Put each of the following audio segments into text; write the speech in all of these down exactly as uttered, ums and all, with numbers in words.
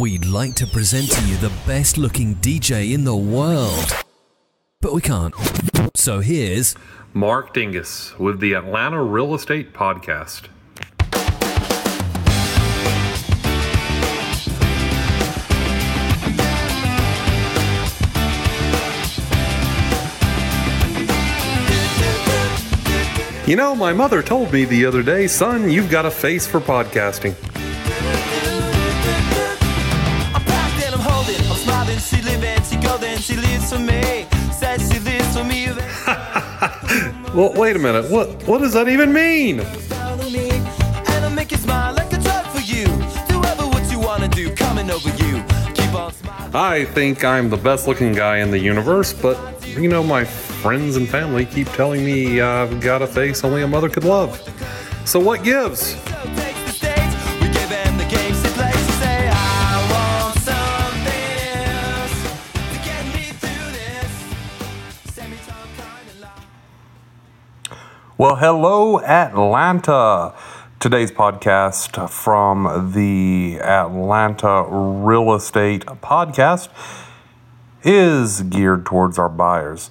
We'd like to present to you the best looking D J in the world, but we can't. So here's Mark Dingess with the Atlanta Real Estate Podcast. You know, my mother told me the other day, son, you've got a face for podcasting. Well, wait a minute. What what does that even mean? I think I'm the best looking guy in the universe, but you know, my friends and family keep telling me I've got a face only a mother could love. So what gives? Well, hello, Atlanta. Today's podcast from the Atlanta Real Estate Podcast is geared towards our buyers.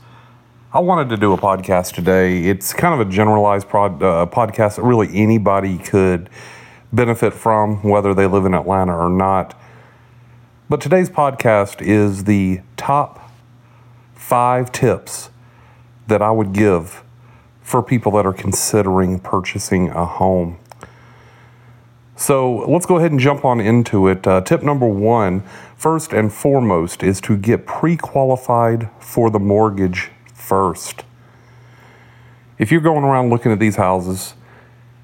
I wanted to do a podcast today. It's kind of a generalized prod, uh, podcast that really anybody could benefit from, whether they live in Atlanta or not. But today's podcast is the top five tips that I would give for people that are considering purchasing a home. So let's go ahead and jump on into it. Uh, tip number one, first and foremost, is to get pre-qualified for the mortgage first. If you're going around looking at these houses,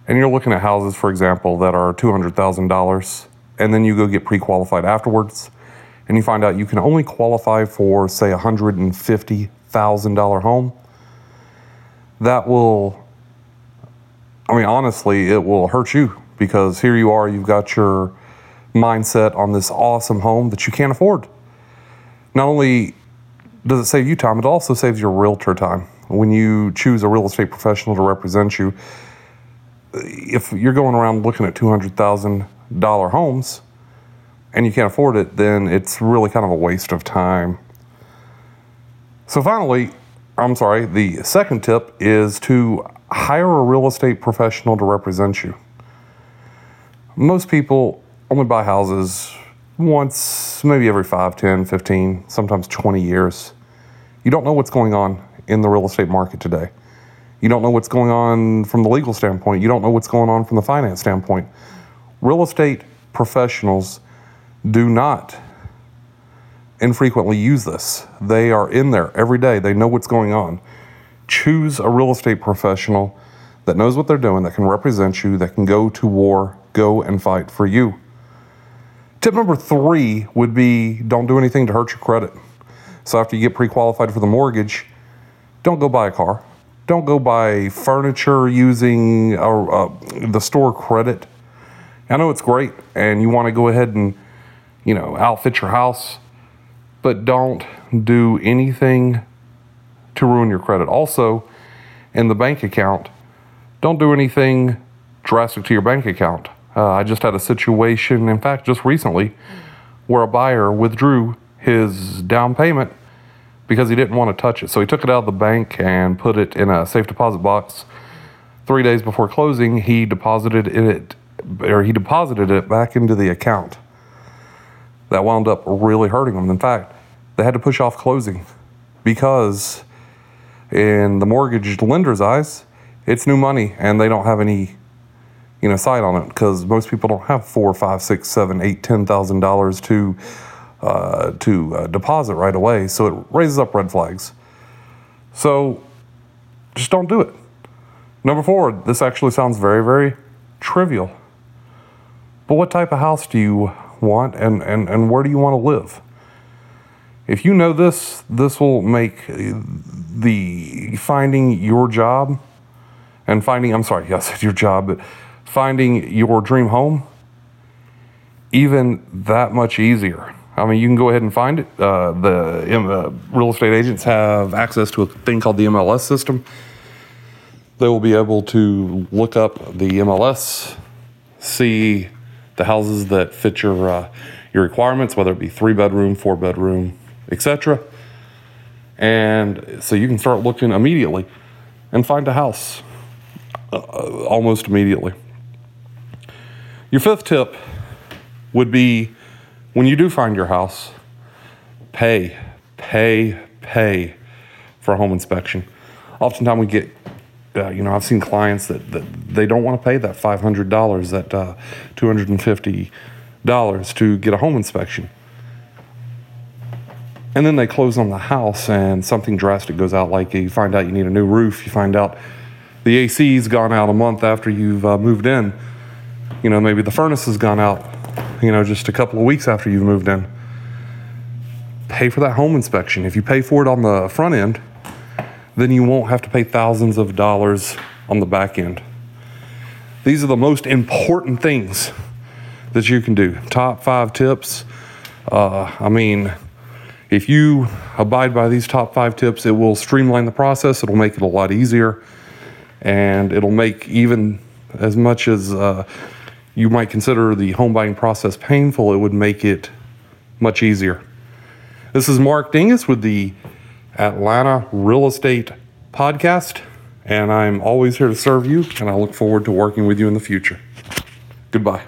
and you're looking at houses, for example, that are two hundred thousand dollars, and then you go get pre-qualified afterwards, and you find out you can only qualify for, say, a one hundred fifty thousand dollars home, that will, I mean, honestly, it will hurt you, because here you are, you've got your mindset on this awesome home that you can't afford. Not only does it save you time, it also saves your realtor time. When you choose a real estate professional to represent you, if you're going around looking at two hundred thousand dollars homes and you can't afford it, then it's really kind of a waste of time. So finally, I'm sorry, the second tip is to hire a real estate professional to represent you. Most people only buy houses once, maybe every five, ten, fifteen, sometimes twenty years. You don't know what's going on in the real estate market today. You don't know what's going on from the legal standpoint. You don't know what's going on from the finance standpoint. Real estate professionals do not infrequently use this. They are in there every day. They know what's going on. Choose a real estate professional that knows what they're doing, that can represent you, that can go to war, go and fight for you. Tip number three would be don't do anything to hurt your credit. So after you get pre-qualified for the mortgage, don't go buy a car. Don't go buy furniture using a, a, the store credit. I know it's great and you want to go ahead and, you know, outfit your house, but don't do anything to ruin your credit. Also, in the bank account, don't do anything drastic to your bank account. Uh, I just had a situation, in fact, just recently, where a buyer withdrew his down payment because he didn't want to touch it. So he took it out of the bank and put it in a safe deposit box. Three days before closing, he deposited it, or he deposited it back into the account. That wound up really hurting them. In fact, they had to push off closing because in the mortgage lender's eyes, it's new money and they don't have any, you know, sight on it, because most people don't have four, five, six, seven, eight, ten thousand dollars to uh, to uh, deposit right away. So it raises up red flags. So just don't do it. Number four, this actually sounds very, very trivial, but what type of house do you want and, and, and where do you want to live? If you know this, this will make the finding your job and finding, I'm sorry, yes, it's your job, but finding your dream home even that much easier. I mean, you can go ahead and find it. Uh, the uh, real estate agents have access to a thing called the M L S system. They will be able to look up the M L S, see the houses that fit your uh, your requirements, whether it be three bedroom, four bedroom, et cetera. And so you can start looking immediately and find a house uh, almost immediately. Your fifth tip would be, when you do find your house, pay, pay, pay for a home inspection. Oftentimes we get, uh, you know, I've seen clients that, that they don't want to pay that five hundred dollars, that uh, two hundred fifty dollars to get a home inspection. And then they close on the house and something drastic goes out, like you find out you need a new roof, you find out the A C's gone out a month after you've uh, moved in. You know, maybe the furnace has gone out, you know, just a couple of weeks after you've moved in. Pay for that home inspection. If you pay for it on the front end, then you won't have to pay thousands of dollars on the back end. These are the most important things that you can do. Top five tips. Uh, I mean, if you abide by these top five tips, it will streamline the process. It'll make it a lot easier, and it'll make even as much as uh, you might consider the home buying process painful, it would make it much easier. This is Mark Dingess with the Atlanta Real Estate Podcast, and I'm always here to serve you, and I look forward to working with you in the future. Goodbye.